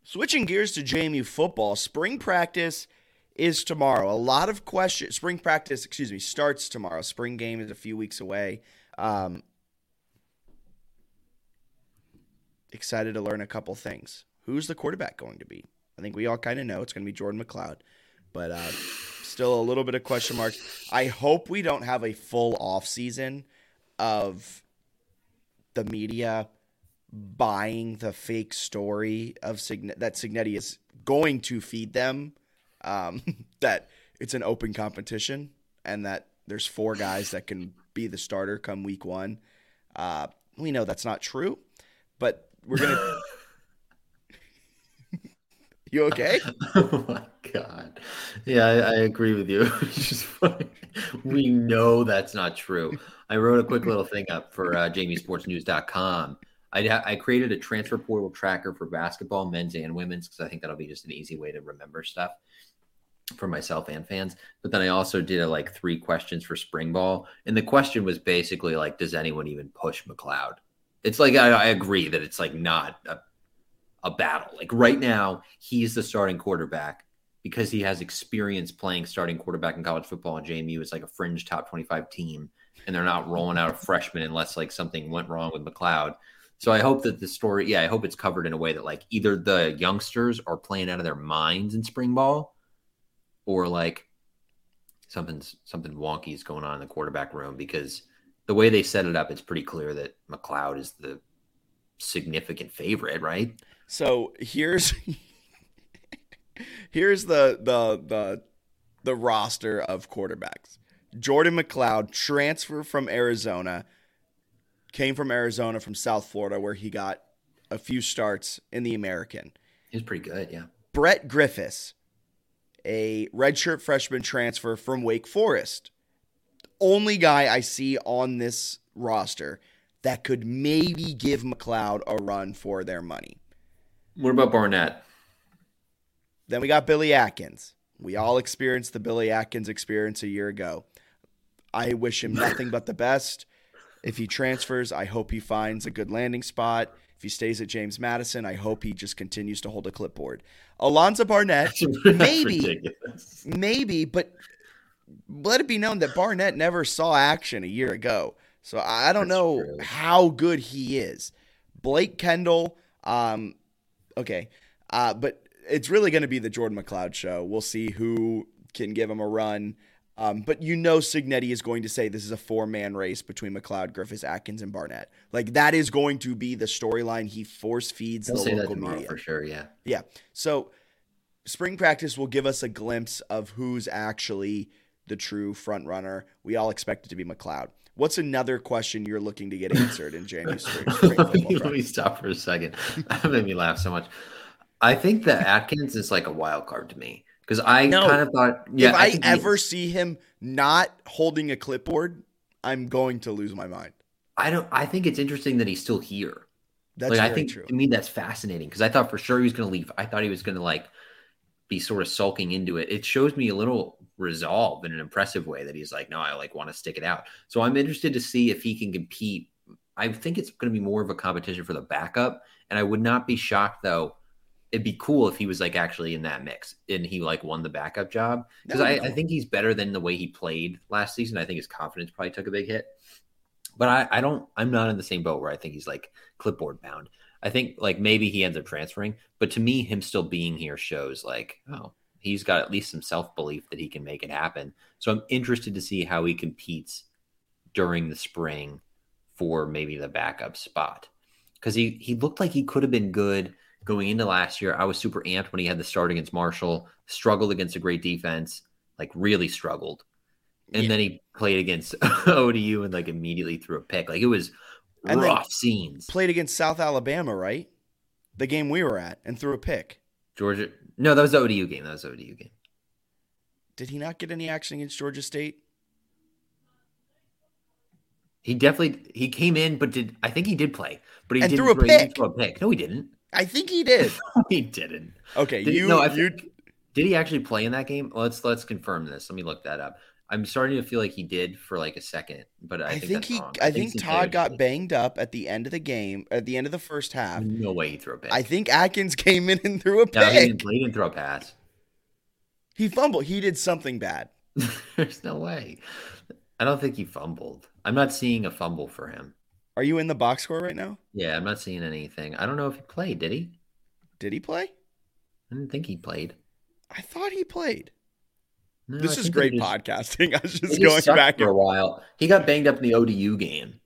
Switching gears to J M U football, spring practice is tomorrow. A lot of questions. Spring practice, excuse me, starts tomorrow. Spring game is a few weeks away. Um, excited to learn a couple things. Who's the quarterback going to be? I think we all kind of know it's going to be Jordan McCloud, but uh, still a little bit of question marks. I hope we don't have a full offseason of the media buying the fake story of Cigne- that Cignetti is going to feed them, um, that it's an open competition and that there's four guys that can be the starter come week one. Uh, we know that's not true, but we're going to You okay? Oh my God. Yeah, I, I agree with you. Just we know that's not true. I wrote a quick little thing up for uh, jamie sports news dot com. I, I created a transfer portal tracker for basketball, men's and women's, because I think that'll be just an easy way to remember stuff for myself and fans. But then I also did a, like three questions for spring ball. And the question was basically like, does anyone even push McCloud? It's like, I, I agree that it's like not a, a battle. Like right now he's the starting quarterback because he has experience playing starting quarterback in college football. And J M U is like a fringe top twenty-five team, and they're not rolling out a freshman unless like something went wrong with McCloud. So I hope that the story, yeah, I hope it's covered in a way that like either the youngsters are playing out of their minds in spring ball, or like something's something wonky is going on in the quarterback room, because the way they set it up, it's pretty clear that McCloud is the significant favorite, right? So here's here's the the the the roster of quarterbacks. Jordan McCloud, transfer from Arizona, came from Arizona from South Florida, where he got a few starts in the American. He's pretty good, yeah. Brett Griffiths, a redshirt freshman transfer from Wake Forest. Only guy I see on this roster that could maybe give McCloud a run for their money. What about Barnett? Then we got Billy Atkins. We all experienced the Billy Atkins experience a year ago. I wish him nothing but the best. If he transfers, I hope he finds a good landing spot. If he stays at James Madison, I hope he just continues to hold a clipboard. Alonzo Barnett, maybe, ridiculous. maybe, but let it be known that Barnett never saw action a year ago. So I don't That's know true. how good he is. Blake Kendall, um, okay, uh, but it's really going to be the Jordan McCloud show. We'll see who can give him a run. Um, but you know Cignetti is going to say this is a four-man race between McCloud, Griffiths, Atkins, and Barnett. Like, that is going to be the storyline. He force-feeds the say local that media. For sure, yeah. Yeah. So spring practice will give us a glimpse of who's actually the true front runner. We all expect it to be McCloud. What's another question you're looking to get answered in January? Let me practice? Stop for a second. That made me laugh so much. I think that Atkins is like a wild card to me. Because I no. kind of thought, yeah, if I, I ever see him not holding a clipboard, I'm going to lose my mind. I don't. I think it's interesting that he's still here. That's like, very I think, true. To me, that's fascinating, because I thought for sure he was going to leave. I thought he was going to like be sort of sulking into it. It shows me a little resolve in an impressive way that he's like, no, I like want to stick it out. So I'm interested to see if he can compete. I think it's going to be more of a competition for the backup, and I would not be shocked though. It'd be cool if he was like actually in that mix and he like won the backup job, because no, I, no. I think he's better than the way he played last season. I think his confidence probably took a big hit, but I, I don't, I'm not in the same boat where I think he's like clipboard bound. I think like maybe he ends up transferring, but to me, him still being here shows like, oh, he's got at least some self-belief that he can make it happen. So I'm interested to see how he competes during the spring for maybe the backup spot. Cause he, he looked like he could have been good going into last year. I was super amped when he had the start against Marshall, struggled against a great defense, like really struggled. And yeah. then he played against O D U and like immediately threw a pick. Like it was and rough scenes. Played against South Alabama, right? The game we were at, and threw a pick. Georgia. No, that was the O D U game. That was the O D U game. Did he not get any action against Georgia State? He definitely, he came in, but did, I think he did play, but he and didn't threw a, throw, pick. He threw a pick. No, he didn't. I think he did. He didn't. Okay, did, you, no, I think, you. Did he actually play in that game? Let's let's confirm this. Let me look that up. I'm starting to feel like he did for like a second, but I, I think, think he. Wrong. I, I think, think Todd got banged up at the end of the game, at the end of the first half. No way he threw a pick. I think Atkins came in and threw a pick. No, he didn't, he didn't throw a pass. He fumbled. He did something bad. There's no way. I don't think he fumbled. I'm not seeing a fumble for him. Are you in the box score right now? Yeah, I'm not seeing anything. I don't know if he played. Did he? Did he play? I didn't think he played. I thought he played. No, this I is great just, podcasting. I was just going just back for and... a while. He got banged up in the O D U game.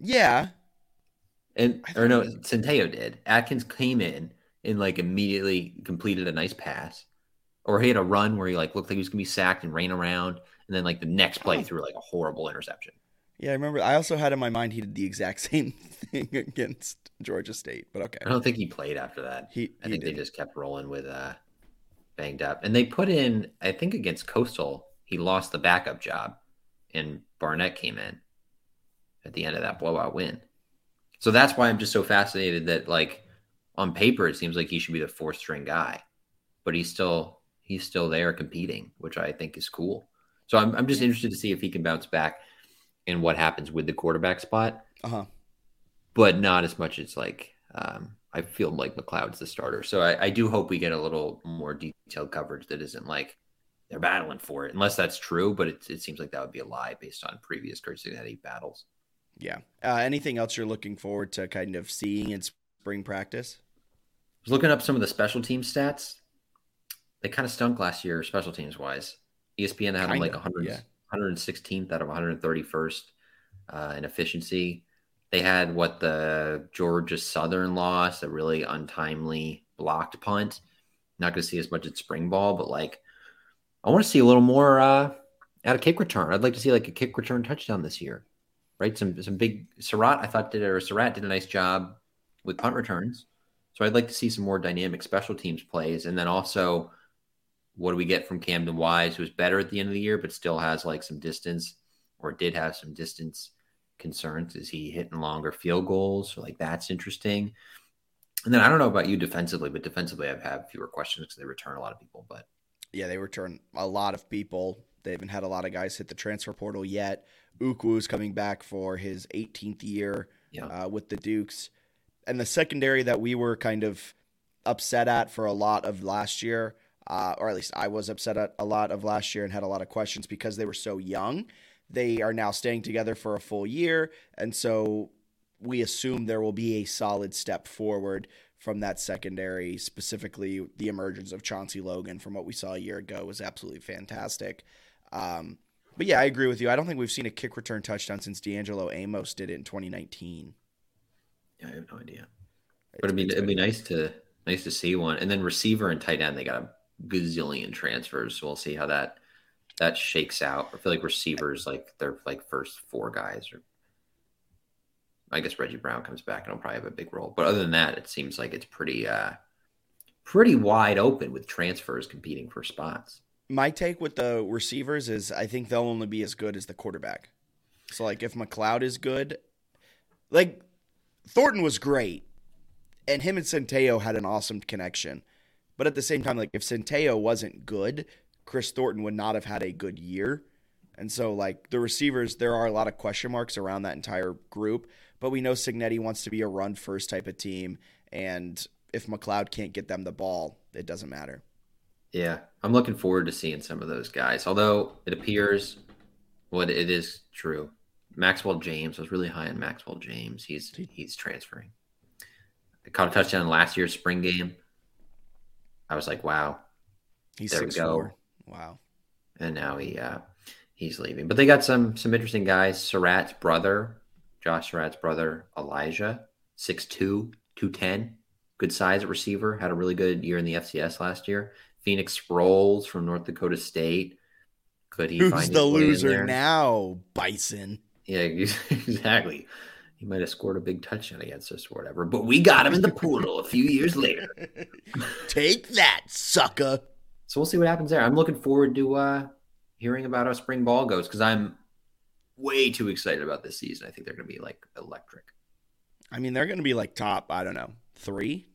Yeah. And or no, was... Centeio did. Atkins came in and like immediately completed a nice pass, or he had a run where he like looked like he was gonna be sacked and ran around, and then like the next play oh. threw like a horrible interception. Yeah, I remember. I also had in my mind he did the exact same thing against Georgia State, but okay. I don't think he played after that. He, I he think did. They just kept rolling with uh, banged up. And they put in, I think against Coastal, he lost the backup job, and Barnett came in at the end of that blowout win. So that's why I'm just so fascinated that, like, on paper, it seems like he should be the fourth string guy, but he's still he's still there competing, which I think is cool. So I'm I'm just interested to see if he can bounce back and what happens with the quarterback spot. Uh-huh. But not as much as, like, um, I feel like McLeod's the starter. So I, I do hope we get a little more detailed coverage that isn't like they're battling for it, unless that's true. But it, it seems like that would be a lie based on previous Cignetti battles. Yeah. Uh, anything else you're looking forward to kind of seeing in spring practice? I was looking up some of the special team stats. They kind of stunk last year, special teams wise. E S P N had them like one hundred, yeah. one hundred sixteenth out of one hundred thirty-first uh, in efficiency. They had what the Georgia Southern lost, a really untimely blocked punt. Not going to see as much at spring ball, but like I want to see a little more uh, out of kick return. I'd like to see like a kick return touchdown this year, right? Some some big Surratt, I thought did or Surratt did a nice job with punt returns. So I'd like to see some more dynamic special teams plays, and then also what do we get from Camden Wise, who's better at the end of the year but still has like some distance or did have some distance concerns. Is he hitting longer field goals? So like that's interesting. And then I don't know about you defensively, but defensively I've had fewer questions because they return a lot of people. But yeah, they return a lot of people. They haven't had a lot of guys hit the transfer portal yet. Ukwu's coming back for his eighteenth year yeah. uh, with the Dukes. And the secondary that we were kind of upset at for a lot of last year, uh, or at least I was upset at a lot of last year and had a lot of questions because they were so young. They are now staying together for a full year, and so we assume there will be a solid step forward from that secondary. Specifically, the emergence of Chauncey Logan from what we saw a year ago was absolutely fantastic. Um, but yeah, I agree with you. I don't think we've seen a kick return touchdown since D'Angelo Amos did it in twenty nineteen. Yeah, I have no idea. But it'd be, it'd be nice to nice to see one. And then receiver and tight end, they got a gazillion transfers, so we'll see how that that shakes out. I feel like receivers, like they're like first four guys, or I guess Reggie Brown comes back and he'll probably have a big role. But other than that, it seems like it's pretty uh, pretty wide open with transfers competing for spots. My take with the receivers is I think they'll only be as good as the quarterback. So like if McCloud is good, like Thornton was great, and him and Santeo had an awesome connection. But at the same time, like if Santeo wasn't good, Chris Thornton would not have had a good year. And so like the receivers, there are a lot of question marks around that entire group, but we know Cignetti wants to be a run first type of team. And if McLeod can't get them the ball, it doesn't matter. Yeah. I'm looking forward to seeing some of those guys. Although it appears what well, it is true. Maxwell James, I was really high on Maxwell James. He's, he's transferring. I caught a touchdown last year's spring game. I was like, wow, he's there we go. Wow. And now he uh, he's leaving. But they got some some interesting guys. Surratt's brother, Josh Surratt's brother, Elijah, six two, two ten. Good size at receiver. Had a really good year in the F C S last year. Phoenix Sproles from North Dakota State. Could he Who's find the loser now, Bison? Yeah, exactly. He might have scored a big touchdown against us or whatever. But we got him in the poodle a few years later. Take that, sucker. So we'll see what happens there. I'm looking forward to uh, hearing about how spring ball goes because I'm way too excited about this season. I think they're going to be like electric. I mean, they're going to be like top, I don't know, three.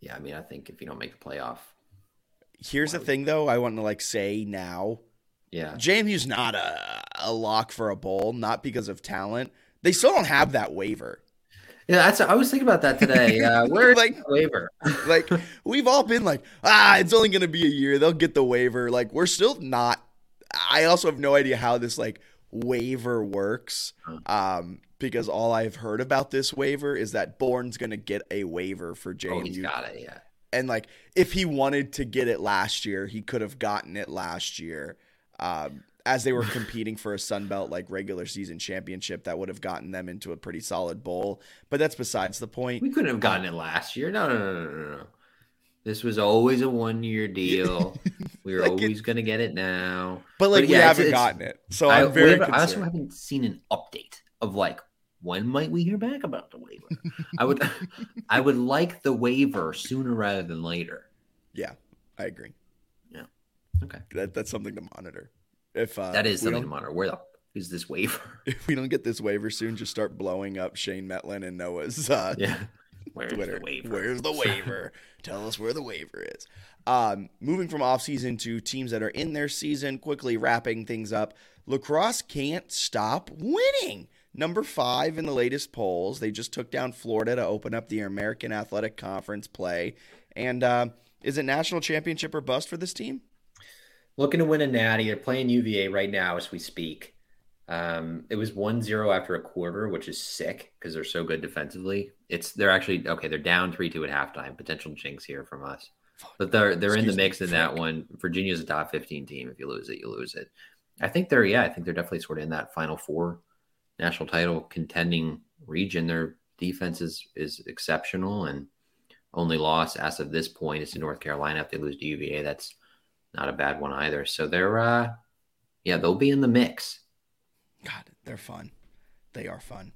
Yeah, I mean, I think if you don't make the playoff. Here's the thing, though. I want to like say now. Yeah. J M U's not a, a lock for a bowl, not because of talent. They still don't have that waiver. Yeah, that's. I was thinking about that today. Uh, where's like, the waiver? Like, we've all been like, ah, it's only going to be a year. They'll get the waiver. Like, we're still not. I also have no idea how this, like, waiver works um, because all I've heard about this waiver is that Bourne's going to get a waiver for J M U. Oh, he's got it, yeah. And, like, if he wanted to get it last year, he could have gotten it last year um, as they were competing for a Sun Belt, like, regular season championship that would have gotten them into a pretty solid bowl. But that's besides the point. We couldn't have gotten it last year. No, no, no, no, no, no. This was always a one-year deal. We were like always going to get it now. But, like, but yeah, we haven't gotten it. So I, I'm very have, I also haven't seen an update of, like, when might we hear back about the waiver? I would I would like the waiver sooner rather than later. Yeah, I agree. Yeah. Okay. That, that's something to monitor. If uh, That is something to monitor. Where the fuck is this waiver? If we don't get this waiver soon, just start blowing up Shane Mettlin and Noah's uh, yeah. Where's Twitter. The waiver? Where's the waiver? Tell us where the waiver is. Um, moving from offseason to teams that are in their season, quickly wrapping things up. Lacrosse can't stop winning. Number five in the latest polls. They just took down Florida to open up the American Athletic Conference play. And uh, is it national championship or bust for this team? Looking to win a natty. They're playing U V A right now as we speak. Um, it was one zero after a quarter, which is sick because they're so good defensively. It's they're actually okay. They're down three two at halftime. Potential jinx here from us, but they're they're Excuse in the mix me. in that one. Virginia's a top fifteen team. If you lose it, you lose it. I think they're yeah. I think they're definitely sort of in that Final Four, national title contending region. Their defense is is exceptional, and only loss as of this point is to North Carolina. If they lose to U V A, that's not a bad one either. So they're uh, yeah, they'll be in the mix. God, they're fun. They are fun.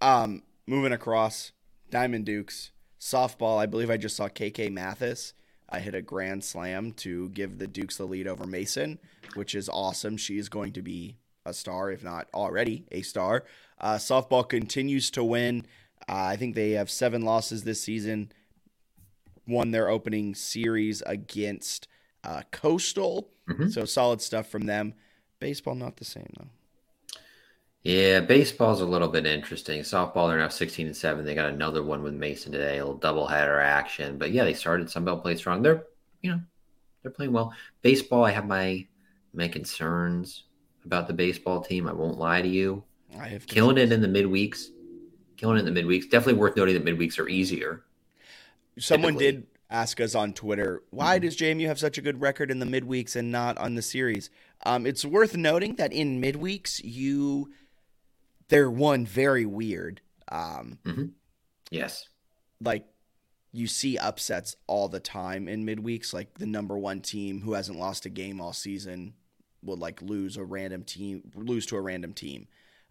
Um, moving across, Diamond Dukes, softball. I believe I just saw K K Mathis. I hit a grand slam to give the Dukes the lead over Mason, which is awesome. She is going to be a star, if not already a star. Uh, softball continues to win. Uh, I think they have seven losses this season. Won their opening series against uh, Coastal. Mm-hmm. So solid stuff from them. Baseball, not the same, though. Yeah, baseball's a little bit interesting. Softball, they're now sixteen and seven. They got another one with Mason today, a little doubleheader action. But yeah, they started. Sun Belt played strong. They're, you know, they're playing well. Baseball, I have my my concerns about the baseball team. I won't lie to you. I have killing it in the midweeks. Killing it in the midweeks. Definitely worth noting that midweeks are easier. Someone typically. did ask us on Twitter, why mm-hmm. does J M U have such a good record in the midweeks and not on the series? Um, it's worth noting that in midweeks, you. They're one very weird. Um, mm-hmm. Yes. Like you see upsets all the time in midweeks. Like the number one team who hasn't lost a game all season will like lose a random team, lose to a random team.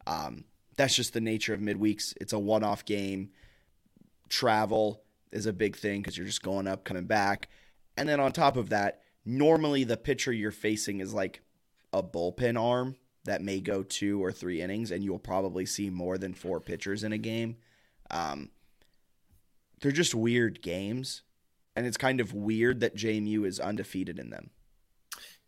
Um, that's just the nature of midweeks. It's a one-off game. Travel is a big thing because you're just going up, coming back. And then on top of that, normally the pitcher you're facing is like a bullpen arm that may go two or three innings, and you'll probably see more than four pitchers in a game. Um, they're just weird games, and it's kind of weird that J M U is undefeated in them.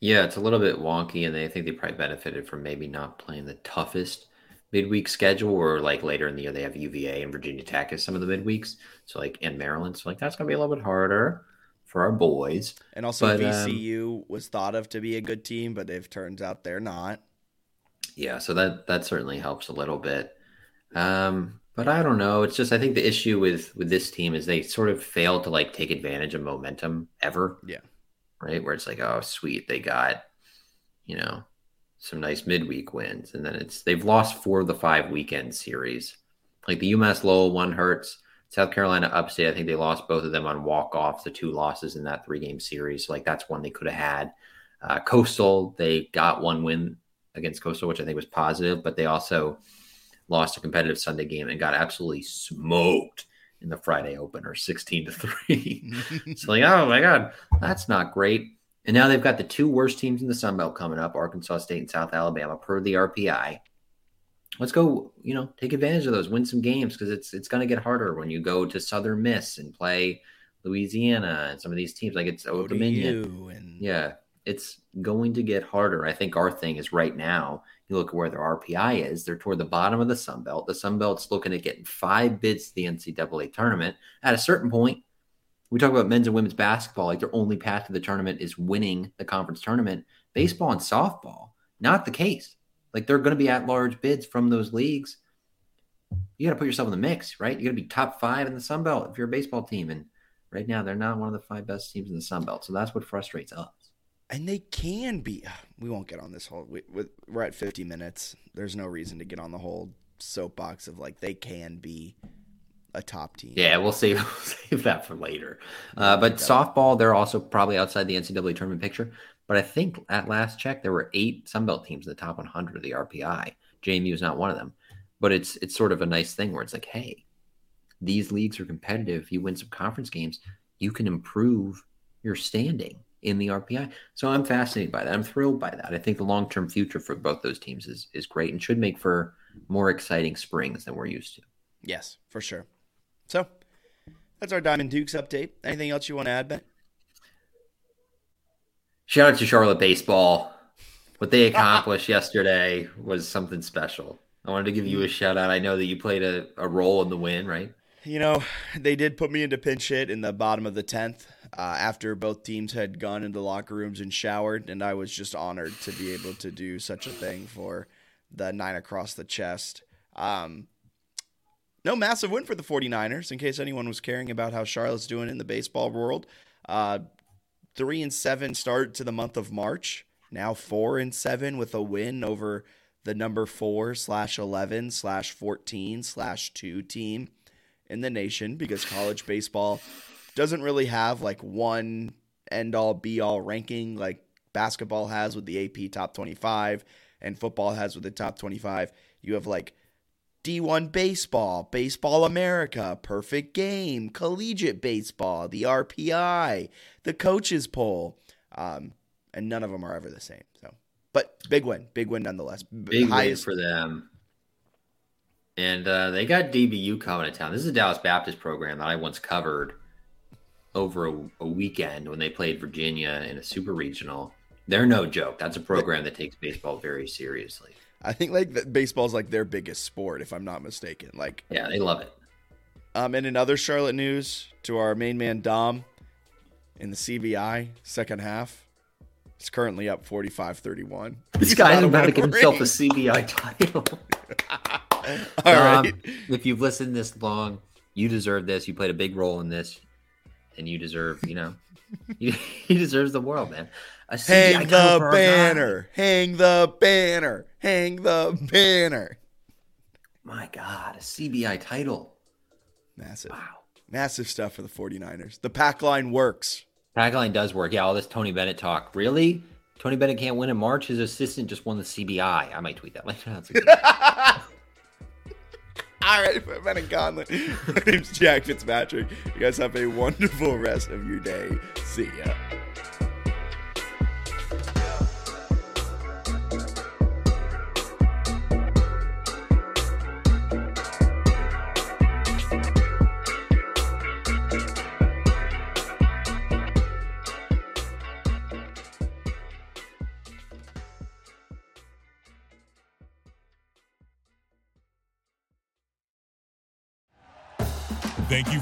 Yeah, it's a little bit wonky, and they, I think they probably benefited from maybe not playing the toughest midweek schedule, or like later in the year they have U V A and Virginia Tech as some of the midweeks, so like in Maryland, so like that's going to be a little bit harder for our boys. And also but, V C U um, was thought of to be a good team, but it turns out they're not. Yeah, so that that certainly helps a little bit. Um, but I don't know. It's just I think the issue with, with this team is they sort of fail to, like, take advantage of momentum ever. Yeah. Right? Where it's like, oh, sweet, they got, you know, some nice midweek wins. And then it's they've lost four of the five weekend series. Like the UMass Lowell one hurts. South Carolina Upstate, I think they lost both of them on walk-offs, the two losses in that three-game series. So, like, that's one they could have had. Uh, Coastal, they got one win against Coastal, which I think was positive, but they also lost a competitive Sunday game and got absolutely smoked in the Friday opener, sixteen to three. It's like, oh my God, that's not great. And now they've got the two worst teams in the Sun Belt coming up, Arkansas State and South Alabama, per the R P I. Let's go, you know, take advantage of those, win some games, because it's it's going to get harder when you go to Southern Miss and play Louisiana and some of these teams. Like it's Old Dominion. And- yeah. It's going to get harder. I think our thing is right now, you look at where their R P I is, they're toward the bottom of the Sun Belt. The Sun Belt's looking at getting five bids to the N C double A tournament. At a certain point, we talk about men's and women's basketball, like their only path to the tournament is winning the conference tournament. Baseball and softball, not the case. Like they're going to be at-large bids from those leagues. You got to put yourself in the mix, right? You got to be top five in the Sun Belt if you're a baseball team. And right now, they're not one of the five best teams in the Sun Belt. So that's what frustrates us. And they can be – we won't get on this whole we, – we're at fifty minutes. There's no reason to get on the whole soapbox of, like, they can be a top team. Yeah, we'll save, we'll save that for later. Uh, but softball, they're also probably outside the N C double A tournament picture. But I think at last check, there were eight Sun Belt teams in the top one hundred of the R P I. J M U is not one of them. But it's it's sort of a nice thing where it's like, hey, these leagues are competitive. You win some conference games, you can improve your standing in the R P I. So I'm fascinated by that. I'm thrilled by that. I think the long-term future for both those teams is is great and should make for more exciting springs than we're used to. Yes, for sure. So that's our Diamond Dukes update. Anything else you want to add, Ben? Shout out to Charlotte baseball. What they accomplished yesterday was something special. I wanted to give you a shout out. I know that you played a, a role in the win, right? You know, they did put me into pinch hit in the bottom of the tenth uh, after both teams had gone into locker rooms and showered, and I was just honored to be able to do such a thing for the nine across the chest. Um, no massive win for the 49ers, in case anyone was caring about how Charlotte's doing in the baseball world. Uh, three and seven start to the month of March, now four and seven with a win over the number four slash 11 slash 14 slash two team in the nation, because college baseball doesn't really have like one end all be all ranking like basketball has with the A P top twenty-five and football has with the top twenty-five. You have like D one baseball, Baseball America, Perfect Game, Collegiate Baseball, the R P I, the coaches poll, um, and none of them are ever the same. So, but big win, big win nonetheless. Big Highest- win for them. And uh, they got D B U coming to town. This is a Dallas Baptist program that I once covered over a, a weekend when they played Virginia in a super regional. They're no joke. That's a program that takes baseball very seriously. I think like the, baseball's like their biggest sport, if I'm not mistaken. Like, yeah, they love it. Um, and in other Charlotte news, to our main man Dom in the C B I second half, it's currently up forty-five thirty-one. This guy's about to get himself a C B I title. All um, right. If you've listened this long, you deserve this. You played a big role in this, and you deserve, you know, you, he deserves the world, man. A hang the banner. Hang the banner. Hang the banner. My God, a C B I title. Massive. Wow. Massive stuff for the 49ers. The pack line works. Pack line does work. Yeah, all this Tony Bennett talk. Really? Tony Bennett can't win in March? His assistant just won the C B I. I might tweet that later. That's a good one. All right, for Ben and Conlon, my name's Jack Fitzpatrick. You guys have a wonderful rest of your day. See ya. Thank you